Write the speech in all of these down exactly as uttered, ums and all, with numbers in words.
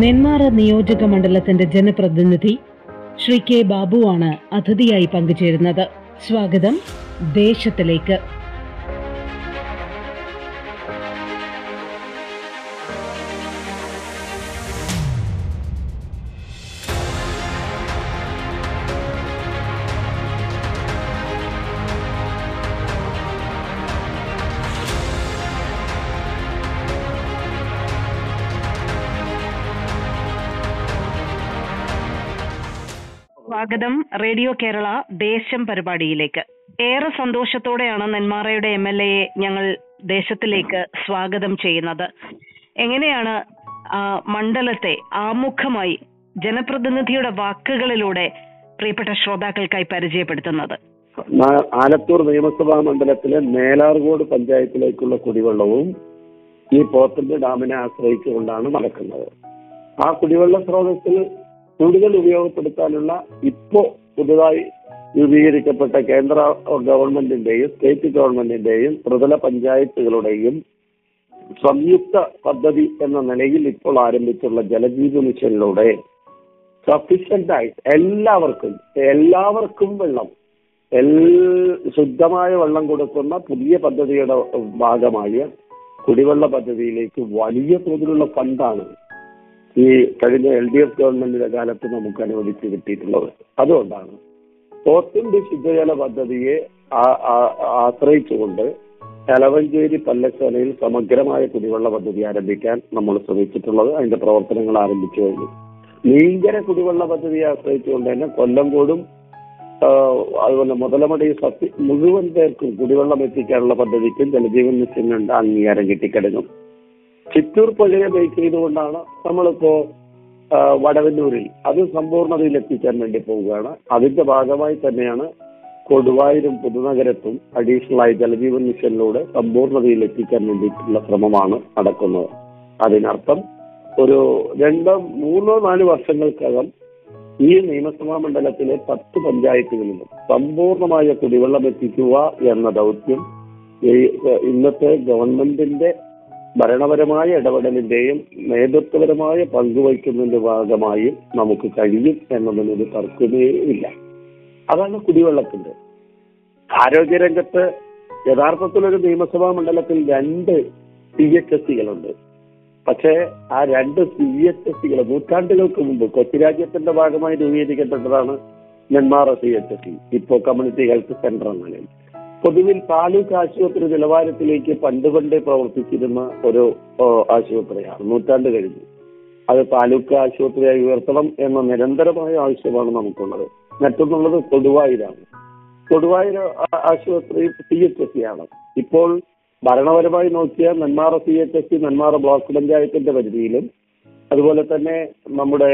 നെന്മാറ നിയോജക മണ്ഡലത്തിന്റെ ജനപ്രതിനിധി ശ്രീ കെ ബാബുവാണ് അതിഥിയായി പങ്കുചേരുന്നത്. സ്വാഗതം ദേശത്തിലേക്ക്. സ്വാഗതം റേഡിയോ കേരള ദേശം പരിപാടിയിലേക്ക്. ഏറെ സന്തോഷത്തോടെയാണ് നെന്മാറയുടെ എം എൽ എയെ ഞങ്ങൾ ദേശത്തിലേക്ക് സ്വാഗതം ചെയ്യുന്നത്. എങ്ങനെയാണ് മണ്ഡലത്തെ ആമുഖമായി ജനപ്രതിനിധിയുടെ വാക്കുകളിലൂടെ പ്രിയപ്പെട്ട ശ്രോതാക്കൾക്കായി പരിചയപ്പെടുത്തുന്നത്? ആലത്തൂർ നിയമസഭാ മണ്ഡലത്തിലെ മേലാർകോട് പഞ്ചായത്തിലേക്കുള്ള കുടിവെള്ളവും ഈ പോത്തിന്റെ ഡാമിനെ ആശ്രയിച്ചുകൊണ്ടാണ് നടക്കുന്നത്. ആ കുടിവെള്ള സ്രോതസ്സിൽ കൂടുതൽ ഉപയോഗപ്പെടുത്താനുള്ള ഇപ്പോൾ പുതുതായി രൂപീകരിക്കപ്പെട്ട കേന്ദ്ര ഗവൺമെന്റിന്റെയും സ്റ്റേറ്റ് ഗവൺമെന്റിന്റെയും ത്രിതല പഞ്ചായത്തുകളുടെയും സംയുക്ത പദ്ധതി എന്ന നിലയിൽ ഇപ്പോൾ ആരംഭിച്ചുള്ള ജലജീവ മിഷനിലൂടെ സഫീഷ്യന്റ് ആയി എല്ലാവർക്കും എല്ലാവർക്കും വെള്ളം ശുദ്ധമായ വെള്ളം കൊടുക്കുന്ന പുതിയ പദ്ധതിയുടെ ഭാഗമായ കുടിവെള്ള പദ്ധതിയിലേക്ക് വലിയ തോതിലുള്ള ഫണ്ടാണ് ഈ കഴിഞ്ഞ എൽ ഡി എഫ് ഗവൺമെന്റിന്റെ കാലത്ത് നമുക്ക് അനുവദിച്ച് കിട്ടിയിട്ടുള്ളത്. അതുകൊണ്ടാണ് പോത്തിന്റെ ശുദ്ധജല പദ്ധതിയെ ആശ്രയിച്ചുകൊണ്ട് എലവഞ്ചേരി പല്ലശ്ശേരിയിൽ സമഗ്രമായ കുടിവെള്ള പദ്ധതി ആരംഭിക്കാൻ നമ്മൾ ശ്രമിച്ചിട്ടുള്ളത്. അതിന്റെ പ്രവർത്തനങ്ങൾ ആരംഭിച്ചു കഴിഞ്ഞു. നീങ്കര കുടിവെള്ള പദ്ധതിയെ ആശ്രയിച്ചുകൊണ്ട് തന്നെ കൊല്ലംകോടും അതുപോലെ മുതലമടയും സത്തി മുഴുവൻ പേർക്കും കുടിവെള്ളം എത്തിക്കാനുള്ള പദ്ധതിക്കും ജലജീവൻ മിഷനുണ്ട് അംഗീകാരം കിട്ടിക്കിടങ്ങും. ചിറ്റൂർ പുഴയെ ബേസ് ചെയ്തുകൊണ്ടാണ് നമ്മളിപ്പോ വടവന്നൂരിൽ അത് സമ്പൂർണതയിൽ എത്തിക്കാൻ വേണ്ടി പോവുകയാണ്. അതിന്റെ ഭാഗമായി തന്നെയാണ് കൊടുവായൂരും പുതുനഗരത്തും അഡീഷണലായി ജലജീവൻ മിഷനിലൂടെ സമ്പൂർണതയിൽ എത്തിക്കാൻ വേണ്ടിയിട്ടുള്ള ശ്രമമാണ് നടക്കുന്നത്. അതിനർത്ഥം ഒരു രണ്ടോ മൂന്നോ നാല് വർഷങ്ങൾക്കകം ഈ നിയമസഭാ മണ്ഡലത്തിലെ പത്ത് പഞ്ചായത്തുകളിലും സമ്പൂർണമായ കുടിവെള്ളം എത്തിക്കുക എന്ന ദൗത്യം ഇന്നത്തെ ഗവൺമെന്റിന്റെ ഭരണപരമായ ഇടപെടലിന്റെയും നേതൃത്വപരമായ പങ്കുവയ്ക്കുന്നതിന്റെ ഭാഗമായും നമുക്ക് കഴിയും എന്നതിനൊരു തർക്കമേ ഇല്ല. അതാണ് കുടിവെള്ളത്തിന്റെ. ആരോഗ്യരംഗത്ത് യഥാർത്ഥത്തിലൊരു നിയമസഭാ മണ്ഡലത്തിൽ രണ്ട് സി എച്ച് എസ് സികളുണ്ട്. പക്ഷേ ആ രണ്ട് സി എച്ച് എസ് സികൾ നൂറ്റാണ്ടുകൾക്ക് മുമ്പ് കൊച്ചുരാജ്യത്തിന്റെ ഭാഗമായി രൂപീകരിക്കപ്പെട്ടതാണ് Nenmara C H S C, ഇപ്പോ കമ്മ്യൂണിറ്റി ഹെൽത്ത് സെന്റർ ആണ്. പൊതുവിൽ താലൂക്ക് ആശുപത്രി നിലവാരത്തിലേക്ക് പണ്ട് പണ്ടേ പ്രവർത്തിച്ചിരുന്ന ഒരു ആശുപത്രിയാണ്. നൂറ്റാണ്ട് കഴിഞ്ഞു അത് താലൂക്ക് ആശുപത്രിയായി ഉയർത്തണം എന്ന നിരന്തരമായ ആവശ്യമാണ് നമുക്കുള്ളത്. മറ്റൊന്നുള്ളത് കൊടുവായൂരാണ്. കൊടുവായൂർ ആശുപത്രി സി എച്ച് എസ് സി ആണ്. ഇപ്പോൾ ഭരണപരമായി നോക്കിയാൽ Nenmara C H S C Nenmara block പഞ്ചായത്തിന്റെ പരിധിയിലും അതുപോലെ തന്നെ നമ്മുടെ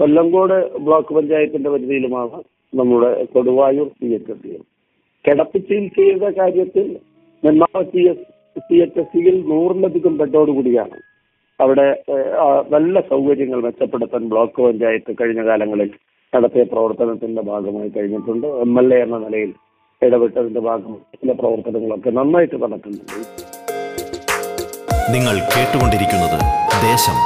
കൊല്ലംകോട് ബ്ലോക്ക് പഞ്ചായത്തിന്റെ പരിധിയിലുമാണ് നമ്മുടെ Koduvayur C H S C. കിടപ്പ് ചികിത്സയുടെ കാര്യത്തിൽ നെന്മാറ സി എച്ച് എസ് സിയിൽ നൂറിലധികം ബെഡോട് കൂടിയാണ്. അവിടെ നല്ല സൗകര്യങ്ങൾ മെച്ചപ്പെടുത്താൻ ബ്ലോക്ക് പഞ്ചായത്ത് കഴിഞ്ഞ കാലങ്ങളിൽ നടത്തിയ പ്രവർത്തനത്തിന്റെ ഭാഗമായി കഴിഞ്ഞിട്ടുണ്ട്. എം എൽ എ എന്ന നിലയിൽ ഇടപെട്ടതിന്റെ ഭാഗമായി ചില പ്രവർത്തനങ്ങളൊക്കെ നന്നായിട്ട് നടക്കുന്നുണ്ട്. നിങ്ങൾ കേട്ടുകൊണ്ടിരിക്കുന്നത് ദേശം.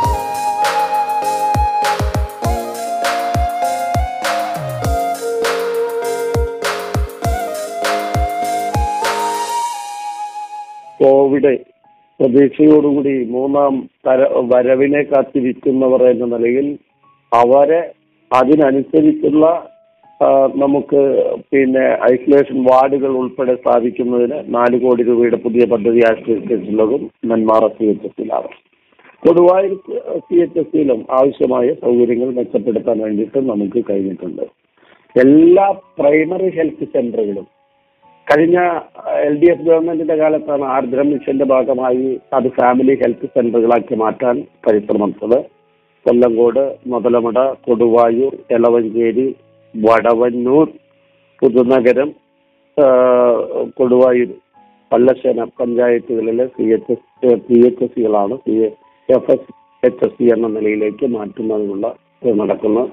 കോവിഡ് പ്രതീക്ഷയോടുകൂടി മൂന്നാം തര വരവിനെ കാത്തിരിക്കുന്നവർ എന്ന നിലയിൽ അവരെ അതിനനുസരിച്ചുള്ള നമുക്ക് പിന്നെ ഐസൊലേഷൻ വാർഡുകൾ ഉൾപ്പെടെ സ്ഥാപിക്കുന്നതിന് നാല് കോടി രൂപയുടെ പുതിയ പദ്ധതി ആവിഷ്കരിച്ചിട്ടുള്ളതും നെന്മാറ സി എച്ച് എസ് സിയിലാണ്. പൊതുവായി സി എച്ച് എസ് സിയിലും ആവശ്യമായ സൗകര്യങ്ങൾ മെച്ചപ്പെടുത്താൻ വേണ്ടിയിട്ട് നമുക്ക് കഴിഞ്ഞിട്ടുണ്ട്. എല്ലാ പ്രൈമറി ഹെൽത്ത് സെന്ററുകളും കഴിഞ്ഞ എൽ ഡി എഫ് ഗവൺമെന്റിന്റെ കാലത്താണ് ആർദ്ര മിഷന്റെ ഭാഗമായി അത് ഫാമിലി ഹെൽത്ത് സെന്ററുകളാക്കി മാറ്റാൻ പരിശ്രമിച്ചത്. കൊല്ലങ്കോട്, മുതലമട, കൊടുവായൂർ, എളവഞ്ചേരി, വടവന്നൂർ, പുതുനഗരം, കൊടുവായൂർ, പല്ലശ്ശേന പഞ്ചായത്തുകളിലെ C H S P H S സികളാണ് C F S H S C എന്ന നിലയിലേക്ക് മാറ്റുന്നതിനുള്ള നടക്കുന്ന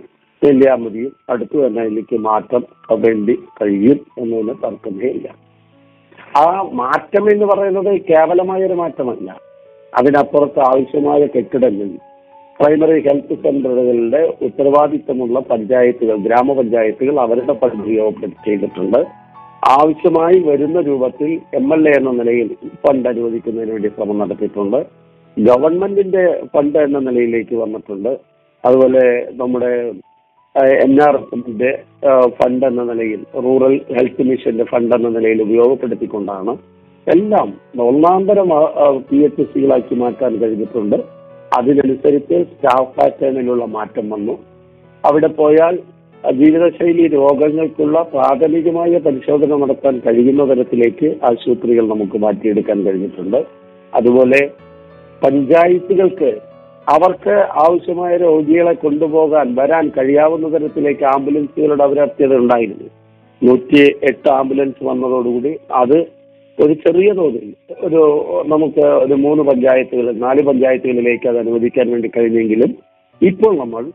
നെല്ലിയാമ്പതിയും അടുത്തു തന്നെ എനിക്ക് മാറ്റം വേണ്ടി കഴിയും എന്നതിന് തർക്കമേയില്ല. ആ മാറ്റം എന്ന് പറയുന്നത് കേവലമായൊരു മാറ്റമല്ല, അതിനപ്പുറത്ത് ആവശ്യമായ കെട്ടിടങ്ങൾ പ്രൈമറി ഹെൽത്ത് സെന്ററുകളുടെ ഉത്തരവാദിത്തമുള്ള പഞ്ചായത്തുകൾ, ഗ്രാമപഞ്ചായത്തുകൾ അവരുടെ പരിധി ഓപ്പൺ ചെയ്തിട്ടുണ്ട്. ആവശ്യമായി വരുന്ന രൂപത്തിൽ എം എൽ എ എന്ന നിലയിൽ ഫണ്ട് അനുവദിക്കുന്നതിന് വേണ്ടി ശ്രമം നടത്തിയിട്ടുണ്ട്. ഗവൺമെന്റിന്റെ ഫണ്ട് എന്ന നിലയിലേക്ക് വന്നിട്ടുണ്ട്. അതുപോലെ നമ്മുടെ എൻ ആർ എഫിന്റെ ഫണ്ട് എന്ന നിലയിൽ, റൂറൽ ഹെൽത്ത് മിഷന്റെ ഫണ്ട് എന്ന നിലയിൽ ഉപയോഗപ്പെടുത്തിക്കൊണ്ടാണ് എല്ലാം ഒന്നാന്തരം പി എച്ച് സികളാക്കി മാറ്റാൻ കഴിഞ്ഞിട്ടുണ്ട്. അതിനനുസരിച്ച് സ്റ്റാഫ് പാറ്റേണിലുള്ള മാറ്റം വന്നു. അവിടെ പോയാൽ ജീവിതശൈലി രോഗങ്ങൾക്കുള്ള പ്രാഥമികമായ പരിശോധന നടത്താൻ കഴിയുന്ന തരത്തിലേക്ക് ആശുപത്രികൾ നമുക്ക് മാറ്റിയെടുക്കാൻ കഴിഞ്ഞിട്ടുണ്ട്. അതുപോലെ പഞ്ചായത്തുകൾക്ക് അവർക്ക് ആവശ്യമായ രോഗികളെ കൊണ്ടുപോകാൻ വരാൻ കഴിയാവുന്ന തരത്തിലേക്ക് ആംബുലൻസുകളുടെ അവരത്യത ഉണ്ടായിരുന്നു. നൂറ്റി എട്ട് ആംബുലൻസ് വന്നതോടുകൂടി അത് ഒരു ചെറിയ തോതിൽ ഒരു നമുക്ക് ഒരു മൂന്ന് പഞ്ചായത്തുകൾ നാല് പഞ്ചായത്തുകളിലേക്ക് അത് അനുവദിക്കാൻ വേണ്ടി കഴിഞ്ഞെങ്കിലും ഇപ്പോൾ നമ്മൾ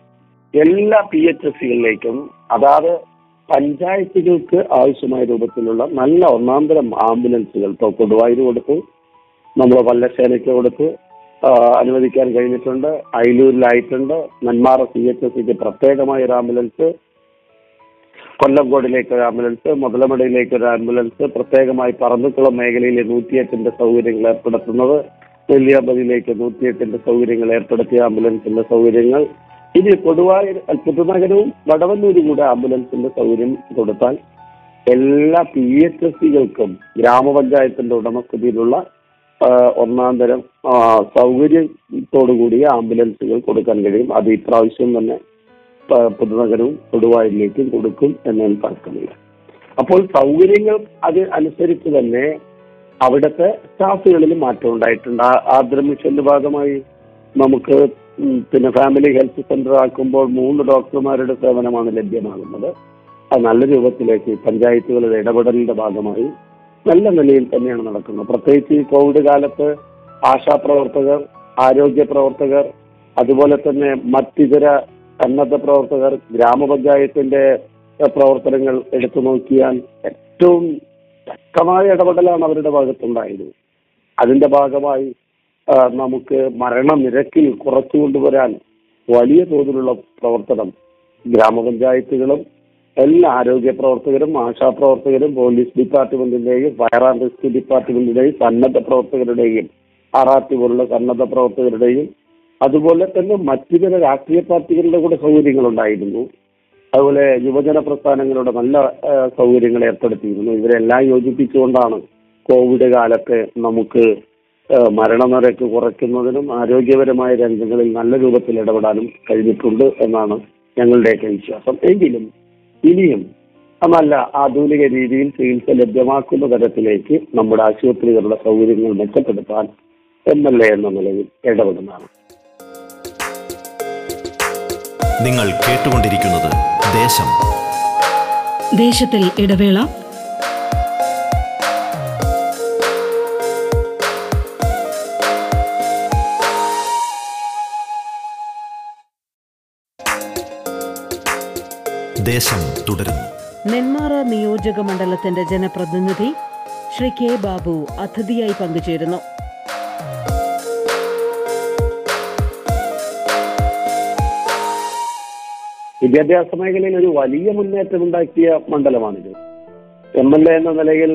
എല്ലാ പി എച്ച് എസ് സികളിലേക്കും അതാത് പഞ്ചായത്തുകൾക്ക് ആവശ്യമായ രൂപത്തിലുള്ള നല്ല ഒന്നാന്തരം ആംബുലൻസുകൾ ഇപ്പോൾ കൊടുവായൂർ കൊടുത്തു, നമ്മൾ പല്ലശ്ശേനയ്ക്ക് കൊടുത്തു, അനുവദിക്കാൻ കഴിഞ്ഞിട്ടുണ്ട്. അയിലൂരിലായിട്ടുണ്ട്. നെന്മാറ സി എച്ച് എസ് സിക്ക് പ്രത്യേകമായ ഒരു ആംബുലൻസ്, കൊല്ലംകോടിലേക്ക് ഒരു ആംബുലൻസ്, മുതലമടയിലേക്ക് ഒരു ആംബുലൻസ്, പ്രത്യേകമായി പറമ്പുക്കുളം മേഖലയിലെ നൂറ്റിയെട്ടിന്റെ സൗകര്യങ്ങൾ ഏർപ്പെടുത്തുന്നത്, നെല്ലിയാമ്പതിയിലേക്ക് നൂറ്റിയെട്ടിന്റെ സൗകര്യങ്ങൾ ഏർപ്പെടുത്തിയ ആംബുലൻസിന്റെ സൗകര്യങ്ങൾ, ഇനി പൊതുവായ പുതുനഗരവും വടവന്നൂരും കൂടെ ആംബുലൻസിന്റെ സൗകര്യം കൊടുത്താൽ എല്ലാ പി എച്ച് എസ് സികൾക്കും ഗ്രാമപഞ്ചായത്തിന്റെ ഉടമസ്ഥതയിലുള്ള ഒന്നാന്തരം സൗകര്യത്തോടുകൂടിയ ആംബുലൻസുകൾ കൊടുക്കാൻ കഴിയും. അത് ഇപ്രാവശ്യം തന്നെ പുതുനഗരവും കൊടുവായൂരിലേക്കും കൊടുക്കും എന്നതിൽ തർക്കമില്ല. അപ്പോൾ സൗകര്യങ്ങൾ അത് അനുസരിച്ച് തന്നെ അവിടുത്തെ സ്റ്റാഫുകളിൽ മാറ്റം ഉണ്ടായിട്ടുണ്ട്. ആർദ്ര മിഷന്റെ ഭാഗമായി നമുക്ക് പിന്നെ ഫാമിലി ഹെൽത്ത് സെന്റർ ആക്കുമ്പോൾ മൂന്ന് ഡോക്ടർമാരുടെ സേവനമാണ് ലഭ്യമാകുന്നത്. അത് നല്ല രൂപത്തിലേക്ക് പഞ്ചായത്തുകളുടെ ഇടപെടലിന്റെ ഭാഗമായി നല്ല നിലയിൽ തന്നെയാണ് നടക്കുന്നത്. പ്രത്യേകിച്ച് ഈ കോവിഡ് കാലത്ത് ആശാപ്രവർത്തകർ, ആരോഗ്യ പ്രവർത്തകർ, അതുപോലെ തന്നെ മറ്റിതര സന്നദ്ധ പ്രവർത്തകർ, ഗ്രാമപഞ്ചായത്തിന്റെ പ്രവർത്തനങ്ങൾ എടുത്തു നോക്കിയാൽ ഏറ്റവും ശക്തമായ ഇടപെടലാണ് അവരുടെ ഭാഗത്തുണ്ടായത്. അതിന്റെ ഭാഗമായി നമുക്ക് മരണനിരക്കിൽ കുറച്ചു കൊണ്ടുവരാൻ വലിയ തോതിലുള്ള പ്രവർത്തനം ഗ്രാമപഞ്ചായത്തുകളും എല്ലാ ആരോഗ്യ പ്രവർത്തകരും, ആശാപ്രവർത്തകരും, പോലീസ് ഡിപ്പാർട്ട്മെന്റിന്റെയും ഫയർ ആൻഡ് റെസ്ക്യൂ ഡിപ്പാർട്ട്മെന്റിന്റെയും സന്നദ്ധ പ്രവർത്തകരുടെയും ആർ ആർ ടി പോലുള്ള സന്നദ്ധ പ്രവർത്തകരുടെയും അതുപോലെ തന്നെ മറ്റു ചില രാഷ്ട്രീയ പാർട്ടികളുടെ കൂടെ സൗകര്യങ്ങളുണ്ടായിരുന്നു. അതുപോലെ യുവജന പ്രസ്ഥാനങ്ങളുടെ നല്ല സൗകര്യങ്ങൾ ഏർപ്പെടുത്തിയിരുന്നു. ഇവരെല്ലാം യോജിപ്പിച്ചുകൊണ്ടാണ് കോവിഡ് കാലത്തെ നമുക്ക് മരണനിരക്ക് കുറയ്ക്കുന്നതിനും ആരോഗ്യപരമായ രംഗങ്ങളിൽ നല്ല രൂപത്തിൽ ഇടപെടാനും കഴിഞ്ഞിട്ടുണ്ട് എന്നാണ് ഞങ്ങളുടെയൊക്കെ വിശ്വാസം. എങ്കിലും ഇനിയും നല്ല ആധുനിക രീതിയിൽ ചികിത്സ ലഭ്യമാക്കുന്ന തരത്തിലേക്ക് നമ്മുടെ ആശുപത്രികളുടെ സൗകര്യങ്ങൾ മെച്ചപ്പെടുത്താൻ എം എൽ എ എന്ന നിലയിൽ ഇടപെടുന്നതാണ്. നിങ്ങൾ കേട്ടുകൊണ്ടിരിക്കുന്നത് ദേശം. ദേശത്തിൽ ഇടവേള. ദേശം തുടരുന്നു. നെന്മാറ നിയോജക മണ്ഡലത്തിന്റെ ജനപ്രതിനിധി ശ്രീ കെ ബാബു അതിഥിയായി പങ്കുചേരുന്നു. വിദ്യാഭ്യാസ മേഖലയിൽ ഒരു വലിയ മുന്നേറ്റം ഉണ്ടാക്കിയ മണ്ഡലമാണിത്. എം എൽ എ എന്ന നിലയിൽ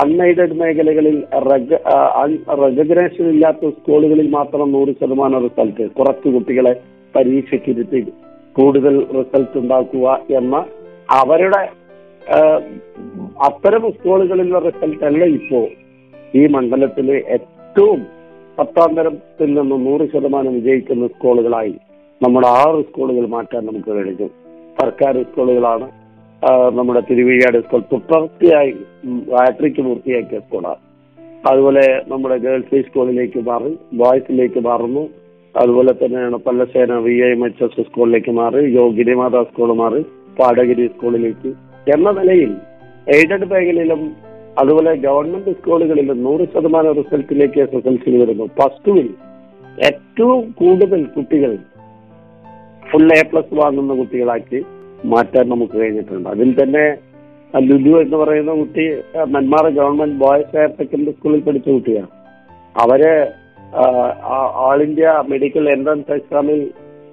അൺഎയ്ഡഡ് മേഖലകളിൽ റെക്കഗ്നേഷൻ ഇല്ലാത്ത സ്കൂളുകളിൽ മാത്രം നൂറ് ശതമാനം റിസൾട്ട്, കുറച്ച് കുട്ടികളെ പരീക്ഷയ്ക്കിരുത്തി കൂടുതൽ റിസൾട്ട് ഉണ്ടാക്കുക എന്ന അവരുടെ അത്തരം സ്കൂളുകളിലെ റിസൾട്ടല്ല ഇപ്പോൾ ഈ മണ്ഡലത്തിലെ ഏറ്റവും പത്താം തരത്തിൽ നിന്ന് നൂറ് ശതമാനം വിജയിക്കുന്ന സ്കൂളുകളായി നമ്മുടെ ആറ് സ്കൂളുകൾ മാറ്റാൻ നമുക്ക് കഴിഞ്ഞു. സർക്കാർ സ്കൂളുകളാണ്. നമ്മുടെ തിരുവിഴിയാട് സ്കൂൾ തുടർച്ചയായി ഹാട്രിക്ക് പൂർത്തിയാക്കിയ സ്കൂളാണ്. അതുപോലെ നമ്മുടെ ഗേൾസ് സ്കൂളിലേക്ക് മാറി, ബോയ്സിലേക്ക് മാറുന്നു. അതുപോലെ തന്നെയാണ് Pallassana V M H S സ്കൂളിലേക്ക് മാറി, യോഗിനിമാതാ സ്കൂൾ മാറി പാടഗിരി സ്കൂളിലേക്ക് എന്ന നിലയിൽ എയ്ഡഡ് മേഖലയിലും അതുപോലെ ഗവൺമെന്റ് സ്കൂളുകളിലും നൂറ് ശതമാനം റിസൾട്ടിലേക്ക് എസ് എസ് എൽ സി വരുന്നു. പ്ലസ് ടുവിൽ ഏറ്റവും കൂടുതൽ കുട്ടികൾ ഫുൾ എ പ്ലസ് വാങ്ങുന്ന കുട്ടികളാക്കി മാറ്റാൻ നമുക്ക് കഴിഞ്ഞിട്ടുണ്ട്. അതിൽ തന്നെ ലുലു എന്ന് പറയുന്ന കുട്ടി Nenmara government boys higher secondary സ്കൂളിൽ പഠിച്ച കുട്ടിയാണ്. അവര് ഓൾ ഇന്ത്യ മെഡിക്കൽ എൻട്രൻസ് എക്സാമിൽ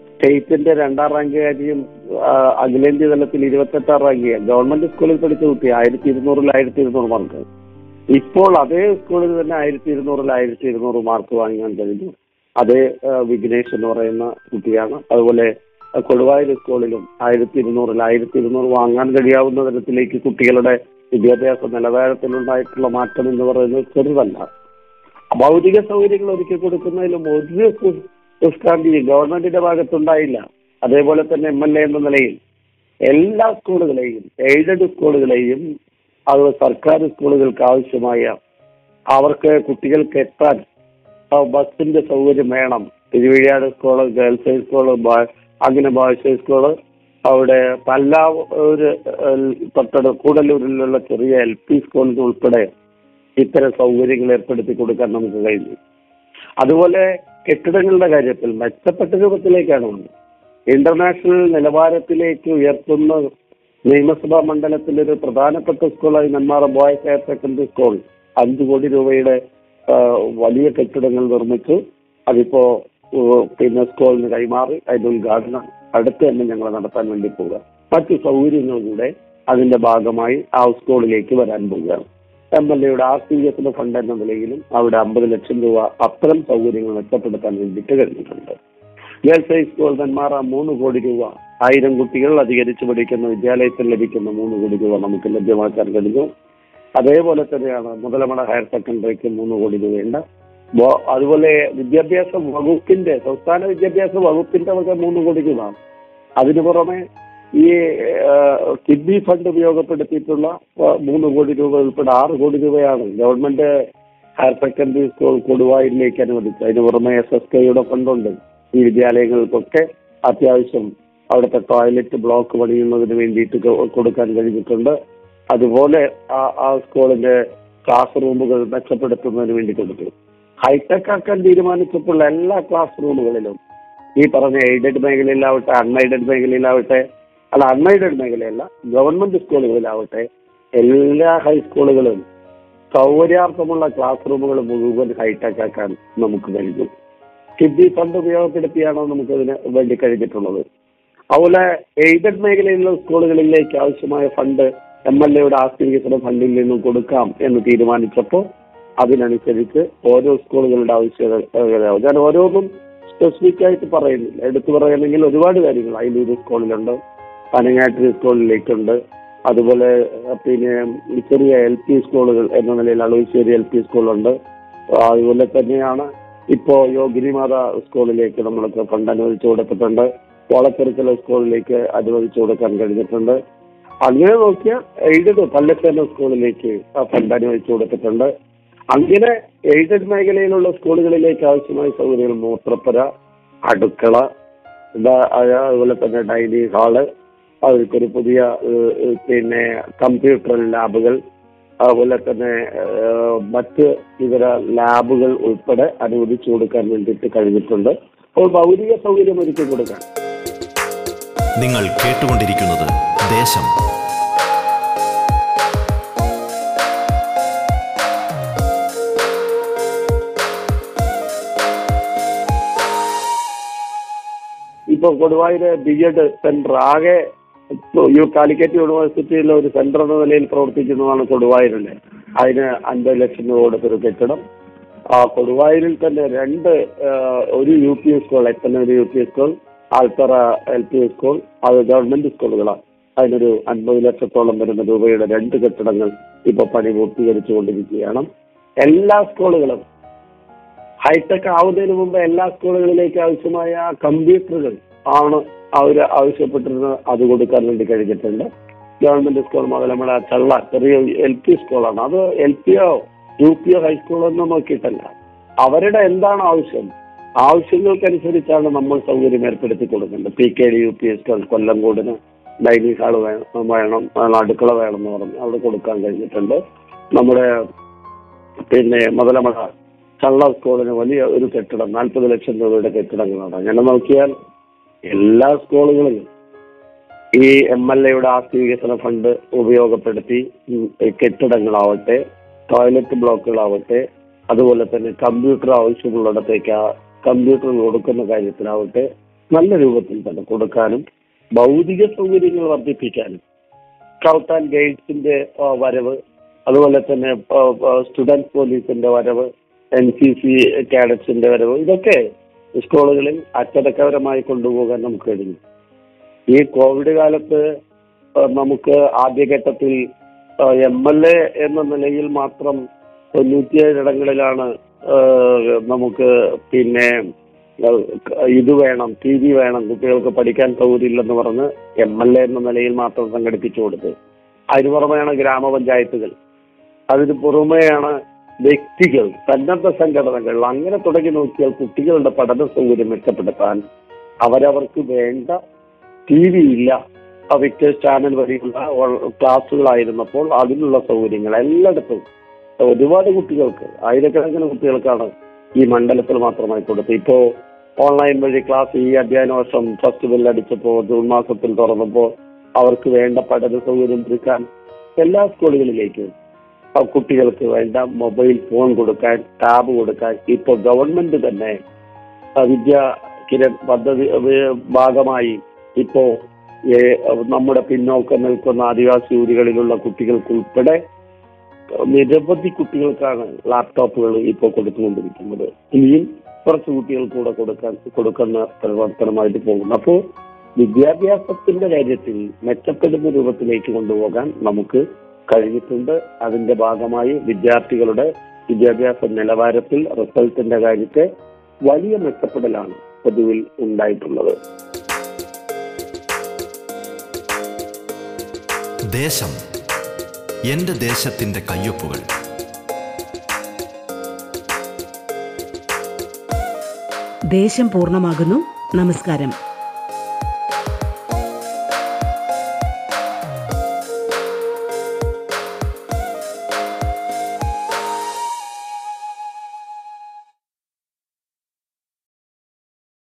സ്റ്റേറ്റിന്റെ രണ്ടാം റാങ്ക് കാര്യം അഖിലേന്ത്യാ തലത്തിൽ ഇരുപത്തെട്ടാം റാങ്ക് ഗവൺമെന്റ് സ്കൂളിൽ പഠിച്ച കുട്ടി ആയിരത്തി ഇരുന്നൂറിൽ ആയിരത്തി ഇരുന്നൂറ് മാർക്ക്. ഇപ്പോൾ അതേ സ്കൂളിൽ തന്നെ ആയിരത്തി ഇരുന്നൂറിൽ ആയിരത്തി ഇരുന്നൂറ് മാർക്ക് വാങ്ങാൻ കഴിഞ്ഞു. അതേ വിഘ്നേഷ് എന്ന് പറയുന്ന കുട്ടിയാണ്. അതുപോലെ കൊടുവായൂർ സ്കൂളിലും ആയിരത്തി ഇരുന്നൂറിൽ ആയിരത്തി ഇരുന്നൂറ് വാങ്ങാൻ കഴിയാവുന്ന തരത്തിലേക്ക് കുട്ടികളുടെ വിദ്യാഭ്യാസ നിലവാരത്തിലുണ്ടായിട്ടുള്ള മാറ്റം എന്ന് പറയുന്നത് ചെറുതല്ല. ഭൗതിക സൗകര്യങ്ങൾ ഒരുക്കി കൊടുക്കുന്നതിലും ഒരു പുഷ്കാന്തിയും ഗവൺമെന്റിന്റെ ഭാഗത്തുണ്ടായില്ല. അതേപോലെ തന്നെ എം എൽ എ എന്ന നിലയിൽ എല്ലാ സ്കൂളുകളെയും എയ്ഡഡ് സ്കൂളുകളെയും അതുപോലെ സർക്കാർ സ്കൂളുകൾക്ക് ആവശ്യമായ അവർക്ക് കുട്ടികൾക്ക് എത്താൻ ബസിന്റെ സൗകര്യം വേണം. Thiruvizhiyad school, girls high school, അങ്ങനെ ബോയ്സ് ഹൈ സ്കൂള്, അവിടെ പല്ലാ ഒരു തൊട്ടടുത്ത് കൂടല്ലൂരിലുള്ള ചെറിയ എൽ പി സ്കൂളിൽ ഉൾപ്പെടെ ഇത്തരം സൗകര്യങ്ങൾ ഏർപ്പെടുത്തി കൊടുക്കാൻ നമുക്ക് കഴിഞ്ഞു. അതുപോലെ കെട്ടിടങ്ങളുടെ കാര്യത്തിൽ മെച്ചപ്പെട്ട രൂപത്തിലേക്കാണ് വന്നത്. ഇന്റർനാഷണൽ നിലവാരത്തിലേക്ക് ഉയർത്തുന്ന നിയമസഭാ മണ്ഡലത്തിലൊരു പ്രധാനപ്പെട്ട സ്കൂളായി Nenmara boys higher secondary school അഞ്ചു കോടി രൂപയുടെ വലിയ കെട്ടിടങ്ങൾ നിർമ്മിച്ചു. അതിപ്പോ പിന്നെ സ്കൂളിന് കൈമാറി അതിന്റെ ഉദ്ഘാടനം അടുത്ത് തന്നെ ഞങ്ങൾ നടത്താൻ വേണ്ടി പോവുക. മറ്റു സൗകര്യങ്ങൾ കൂടെ അതിന്റെ ഭാഗമായി ആ സ്കൂളിലേക്ക് വരാൻ പോവുകയാണ്. എം എൽ എയുടെ ആർ സി എസിന്റെ ഫണ്ട് എന്ന നിലയിലും അവിടെ അമ്പത് ലക്ഷം രൂപ അത്തരം സൗകര്യങ്ങൾ മെച്ചപ്പെടുത്താൻ വേണ്ടിയിട്ട് കഴിഞ്ഞിട്ടുണ്ട്. ഗേൾസ് ഹൈ സ്കൂൾ നെന്മാറ മൂന്ന് കോടി രൂപ, ആയിരം കുട്ടികൾ അധികരിച്ച് പഠിക്കുന്ന വിദ്യാലയത്തിൽ ലഭിക്കുന്ന മൂന്ന് കോടി രൂപ നമുക്ക് ലഭ്യമാക്കാൻ കഴിഞ്ഞു. അതേപോലെ തന്നെയാണ് മുതലമട ഹയർ സെക്കൻഡറിക്ക് മൂന്ന് കോടി രൂപയുണ്ട്. അതുപോലെ വിദ്യാഭ്യാസ വകുപ്പിന്റെ, സംസ്ഥാന വിദ്യാഭ്യാസ വകുപ്പിന്റെ വക മൂന്ന് കോടി രൂപ. അതിനു പുറമെ ഈ കിഡ്നി ഫണ്ട് ഉപയോഗപ്പെടുത്തിയിട്ടുള്ള മൂന്ന് കോടി രൂപ ഉൾപ്പെടെ ആറ് കോടി രൂപയാണ് ഗവൺമെന്റ് ഹയർ സെക്കൻഡറി സ്കൂൾ കൊടുവായിലേക്ക് അനുവദിച്ചത്. അതിന് പുറമെ എസ് എസ് കെയുടെ ഫണ്ടുണ്ട്. ഈ വിദ്യാലയങ്ങൾക്കൊക്കെ അത്യാവശ്യം അവിടുത്തെ ടോയ്ലറ്റ് ബ്ലോക്ക് പണിയുന്നതിന് വേണ്ടിയിട്ട് കൊടുക്കാൻ കഴിഞ്ഞിട്ടുണ്ട്. അതുപോലെ ആ സ്കൂളിന്റെ ക്ലാസ് റൂമുകൾ മെച്ചപ്പെടുത്തുന്നതിന് വേണ്ടി കൊടുത്തു. ഹൈടെക് ആക്കാൻ തീരുമാനിച്ചപ്പോൾ എല്ലാ ക്ലാസ് റൂമുകളിലും ഈ പറഞ്ഞ എയ്ഡഡ് മേഖലയിലാവട്ടെ, അൺഎയ്ഡഡ് മേഖലയിലാവട്ടെ, അല്ല അൺഎയ്ഡഡ് മേഖലയല്ല ഗവൺമെന്റ് സ്കൂളുകളിലാവട്ടെ, എല്ലാ ഹൈസ്കൂളുകളും സൗകര്യാർത്ഥമുള്ള ക്ലാസ് റൂമുകൾ മുഴുവൻ ഹൈടെക് ആക്കാൻ നമുക്ക് കഴിഞ്ഞു. കിഡ്നി ഫണ്ട് ഉപയോഗപ്പെടുത്തിയാണോ നമുക്കതിന് വേണ്ടി കഴിഞ്ഞിട്ടുള്ളത്. അതുപോലെ എയ്ഡഡ് മേഖലയിലുള്ള സ്കൂളുകളിലേക്ക് ആവശ്യമായ ഫണ്ട് എം എൽ എയുടെ ആശ്രയിക്കുന്ന ഫണ്ടിൽ നിന്നും കൊടുക്കാം എന്ന് തീരുമാനിച്ചപ്പോൾ അതിനനുസരിച്ച് ഓരോ സ്കൂളുകളുടെ ആവശ്യകത, ഞാൻ ഓരോന്നും സ്പെസിഫിക് ആയിട്ട് പറയുന്നില്ല, എടുത്തു പറയുകയാണെങ്കിൽ ഒരുപാട് കാര്യങ്ങൾ അതിലൊരു സ്കൂളിലുണ്ട്, പനങ്ങാട്ടിരി സ്കൂളിലേക്കുണ്ട്. അതുപോലെ പിന്നെ ചെറിയ എൽ പി സ്കൂളുകൾ എന്ന നിലയിൽ അളവിശ്ശേരി എൽ പി സ്കൂളുണ്ട്. അതുപോലെ തന്നെയാണ് ഇപ്പോൾ യോഗിനിമാത സ്കൂളിലേക്ക് നമ്മൾക്ക് ഫണ്ട് അനുവദിച്ചു കൊടുത്തിട്ടുണ്ട്. കോളത്തെരുക്കല സ്കൂളിലേക്ക് അനുവദിച്ചു കൊടുക്കാൻ കഴിഞ്ഞിട്ടുണ്ട്. അങ്ങനെ നോക്കിയാൽ എയ്ഡഡ് പല്ലശ്ശേന സ്കൂളിലേക്ക് ഫണ്ട് അനുവദിച്ചു കൊടുത്തിട്ടുണ്ട്. അങ്ങനെ എയ്ഡഡ് മേഖലയിലുള്ള സ്കൂളുകളിലേക്ക് ആവശ്യമായ സൗകര്യങ്ങൾ, മൂത്രപ്പുര, അടുക്കള, അതുപോലെ തന്നെ ഡൈനിങ് ഹാള്, അവർക്കൊരു പുതിയ പിന്നെ കമ്പ്യൂട്ടർ ലാബുകൾ, അതുപോലെ തന്നെ മറ്റ് ഇതര ലാബുകൾ ഉൾപ്പെടെ അനുവദിച്ചു കൊടുക്കാൻ വേണ്ടിയിട്ട് കഴിഞ്ഞിട്ടുണ്ട്. അപ്പോൾ ഭൗതിക സൗകര്യം ഒരുക്കി കൊടുക്കാൻ. നിങ്ങൾ കേട്ടുകൊണ്ടിരിക്കുന്നത് സന്ദേശം. ഇപ്പൊ കൊടുവായൂര് ബി എഡ് സെന്റർ ആകെ കാലിക്കറ്റ് യൂണിവേഴ്സിറ്റിയിലെ ഒരു സെന്റർ എന്ന നിലയിൽ പ്രവർത്തിക്കുന്നതാണ് കൊടുവായൂരിലെ. അതിന് അൻപത് ലക്ഷം രൂപ കൊടുത്തൊരു കെട്ടിടം. ആ കൊടുവായൂരിൽ തന്നെ രണ്ട് ഒരു യു പി സ്കൂൾ, എത്തന ഒരു U P school, Althara L P school, അത് ഗവൺമെന്റ് സ്കൂളുകളാണ്. അതിനൊരു അൻപത് ലക്ഷത്തോളം വരുന്ന രൂപയുടെ രണ്ട് കെട്ടിടങ്ങൾ ഇപ്പൊ പണി പൂർത്തീകരിച്ചു കൊണ്ടിരിക്കുകയാണ്. എല്ലാ സ്കൂളുകളും ഹൈടെക് ആവുന്നതിന് മുമ്പ് എല്ലാ സ്കൂളുകളിലേക്ക് ആവശ്യമായ കമ്പ്യൂട്ടറുകൾ ആണ് അവർ ആവശ്യപ്പെട്ടിരുന്നത്. അത് കൊടുക്കാൻ വേണ്ടി കഴിഞ്ഞിട്ടുണ്ട്. ഗവൺമെന്റ് സ്കൂൾ മുതൽ നമ്മുടെ ചള്ള ചെറിയ എൽ പി സ്കൂളാണ്. അത് എൽ പിയോ യു പിയോ ഹൈസ്കൂളൊന്നും നോക്കിയിട്ടല്ല, അവരുടെ എന്താണ് ആവശ്യം, ആവശ്യങ്ങൾക്കനുസരിച്ചാണ് നമ്മൾ സൗകര്യം ഏർപ്പെടുത്തി കൊടുക്കേണ്ടത്. P K D U P school കൊല്ലംകോടിന് ഡൈനിങ് ഹാൾ വേണം വേണം അടുക്കള വേണം എന്ന് പറഞ്ഞു അവിടെ കൊടുക്കാൻ കഴിഞ്ഞിട്ടുണ്ട്. നമ്മുടെ പിന്നെ മുതലമട ചള്ള സ്കൂളിന് വലിയ ഒരു കെട്ടിടം, നാൽപ്പത് ലക്ഷം രൂപയുടെ കെട്ടിടങ്ങളാണ്. അങ്ങനെ നോക്കിയാൽ എല്ലാ സ്കൂളുകളിലും ഈ എം എൽ എയുടെ ആസ്തി വികസന ഫണ്ട് ഉപയോഗപ്പെടുത്തി കെട്ടിടങ്ങളാവട്ടെ, ടോയ്ലറ്റ് ബ്ലോക്കുകളാവട്ടെ, അതുപോലെ തന്നെ കമ്പ്യൂട്ടർ ആവശ്യമുള്ളിടത്തേക്ക് ആ കമ്പ്യൂട്ടർ കൊടുക്കുന്ന കാര്യത്തിലാവട്ടെ നല്ല രൂപത്തിൽ തന്നെ കൊടുക്കാനും ഭൗതിക സൗകര്യങ്ങൾ വർദ്ധിപ്പിക്കാനും സ്കൗട്ട് ആൻഡ് ഗൈഡ്സിന്റെ വരവ്, അതുപോലെ തന്നെ സ്റ്റുഡന്റ് പോലീസിന്റെ വരവ്, എൻ സി സി കാഡറ്റ്സിന്റെ വരവ്, ഇതൊക്കെ സ്കൂളുകളിൽ അച്ചടക്കപരമായി കൊണ്ടുപോകാൻ നമുക്ക് കഴിഞ്ഞു. ഈ കോവിഡ് കാലത്ത് നമുക്ക് ആദ്യഘട്ടത്തിൽ എം എൽ എ എന്ന നിലയിൽ മാത്രം തൊണ്ണൂറ്റിയേഴ് ഇടങ്ങളിലാണ് നമുക്ക് പിന്നെ ഇത് വേണം, ടി വി വേണം, കുട്ടികൾക്ക് പഠിക്കാൻ സൗകര്യമില്ലെന്ന് പറഞ്ഞ് എം എൽ എ എന്ന നിലയിൽ മാത്രം സംഘടിപ്പിച്ചു കൊടുത്ത്. അതിന് പുറമെയാണ് ഗ്രാമപഞ്ചായത്തുകൾ, അതിന് പുറമെയാണ് വ്യക്തികൾ, സന്നദ്ധ സംഘടനകൾ. അങ്ങനെ തുടങ്ങി നോക്കിയാൽ കുട്ടികളുടെ പഠന സൗകര്യം മെച്ചപ്പെടുത്താൻ അവരവർക്ക് വേണ്ട ടി വി ഇല്ല, വിക്ടേഴ്സ് ചാനൽ വഴിയുള്ള ക്ലാസ്സുകളായിരുന്നപ്പോൾ അതിനുള്ള സൗകര്യങ്ങൾ എല്ലായിടത്തും ഒരുപാട് കുട്ടികൾക്ക്, ആയിരക്കണക്കിന് കുട്ടികൾക്കാണ് ഈ മണ്ഡലത്തിൽ മാത്രമായി കൊടുത്തത്. ഇപ്പോ ഓൺലൈൻ വഴി ക്ലാസ് ഈ അധ്യയന വർഷം ഫസ്റ്റ് ബില്ലടിച്ചപ്പോൾ ജൂൺ മാസത്തിൽ തുറന്നപ്പോൾ അവർക്ക് വേണ്ട പഠന സൗകര്യം ഒരുക്കാൻ എല്ലാ സ്കൂളുകളിലേക്കും കുട്ടികൾക്ക് വേണ്ട മൊബൈൽ ഫോൺ കൊടുക്കാൻ, ടാബ് കൊടുക്കാൻ ഇപ്പോൾ ഗവൺമെന്റ് തന്നെ വിദ്യാ കിരൺ പദ്ധതി ഭാഗമായി ഇപ്പോൾ നമ്മുടെ പിന്നോക്കം നിൽക്കുന്ന ആദിവാസി ഊരുകളിലുള്ള കുട്ടികൾക്കുൾപ്പെടെ നിരവധി കുട്ടികൾക്കാണ് ലാപ്ടോപ്പുകൾ ഇപ്പോൾ കൊടുത്തുകൊണ്ടിരിക്കുന്നത്. ഇനിയും കുറച്ച് കുട്ടികൾക്ക് കൂടെ കൊടുക്കാൻ കൊടുക്കുന്ന പരിവർത്തനമായിട്ട് പോകുന്നു. അപ്പോൾ വിദ്യാഭ്യാസത്തിന്റെ കാര്യത്തിൽ മെച്ചപ്പെടുന്ന രൂപത്തിലേക്ക് കൊണ്ടുപോകാൻ നമുക്ക് കഴിഞ്ഞിട്ടുണ്ട്. അതിന്റെ ഭാഗമായി വിദ്യാർത്ഥികളുടെ വിദ്യാഭ്യാസ നിലവാരത്തിൽ റിസൾട്ടിന്റെ കാര്യത്തെ വലിയ മെച്ചപ്പെടലാണ് പൊതുവിൽ ഉണ്ടായിട്ടുള്ളത്. ദേശം, എന്റെ ദേശത്തിന്റെ കയ്യൊപ്പുകൾ. ദേശം പൂർണ്ണമാകുന്നു. നമസ്കാരം.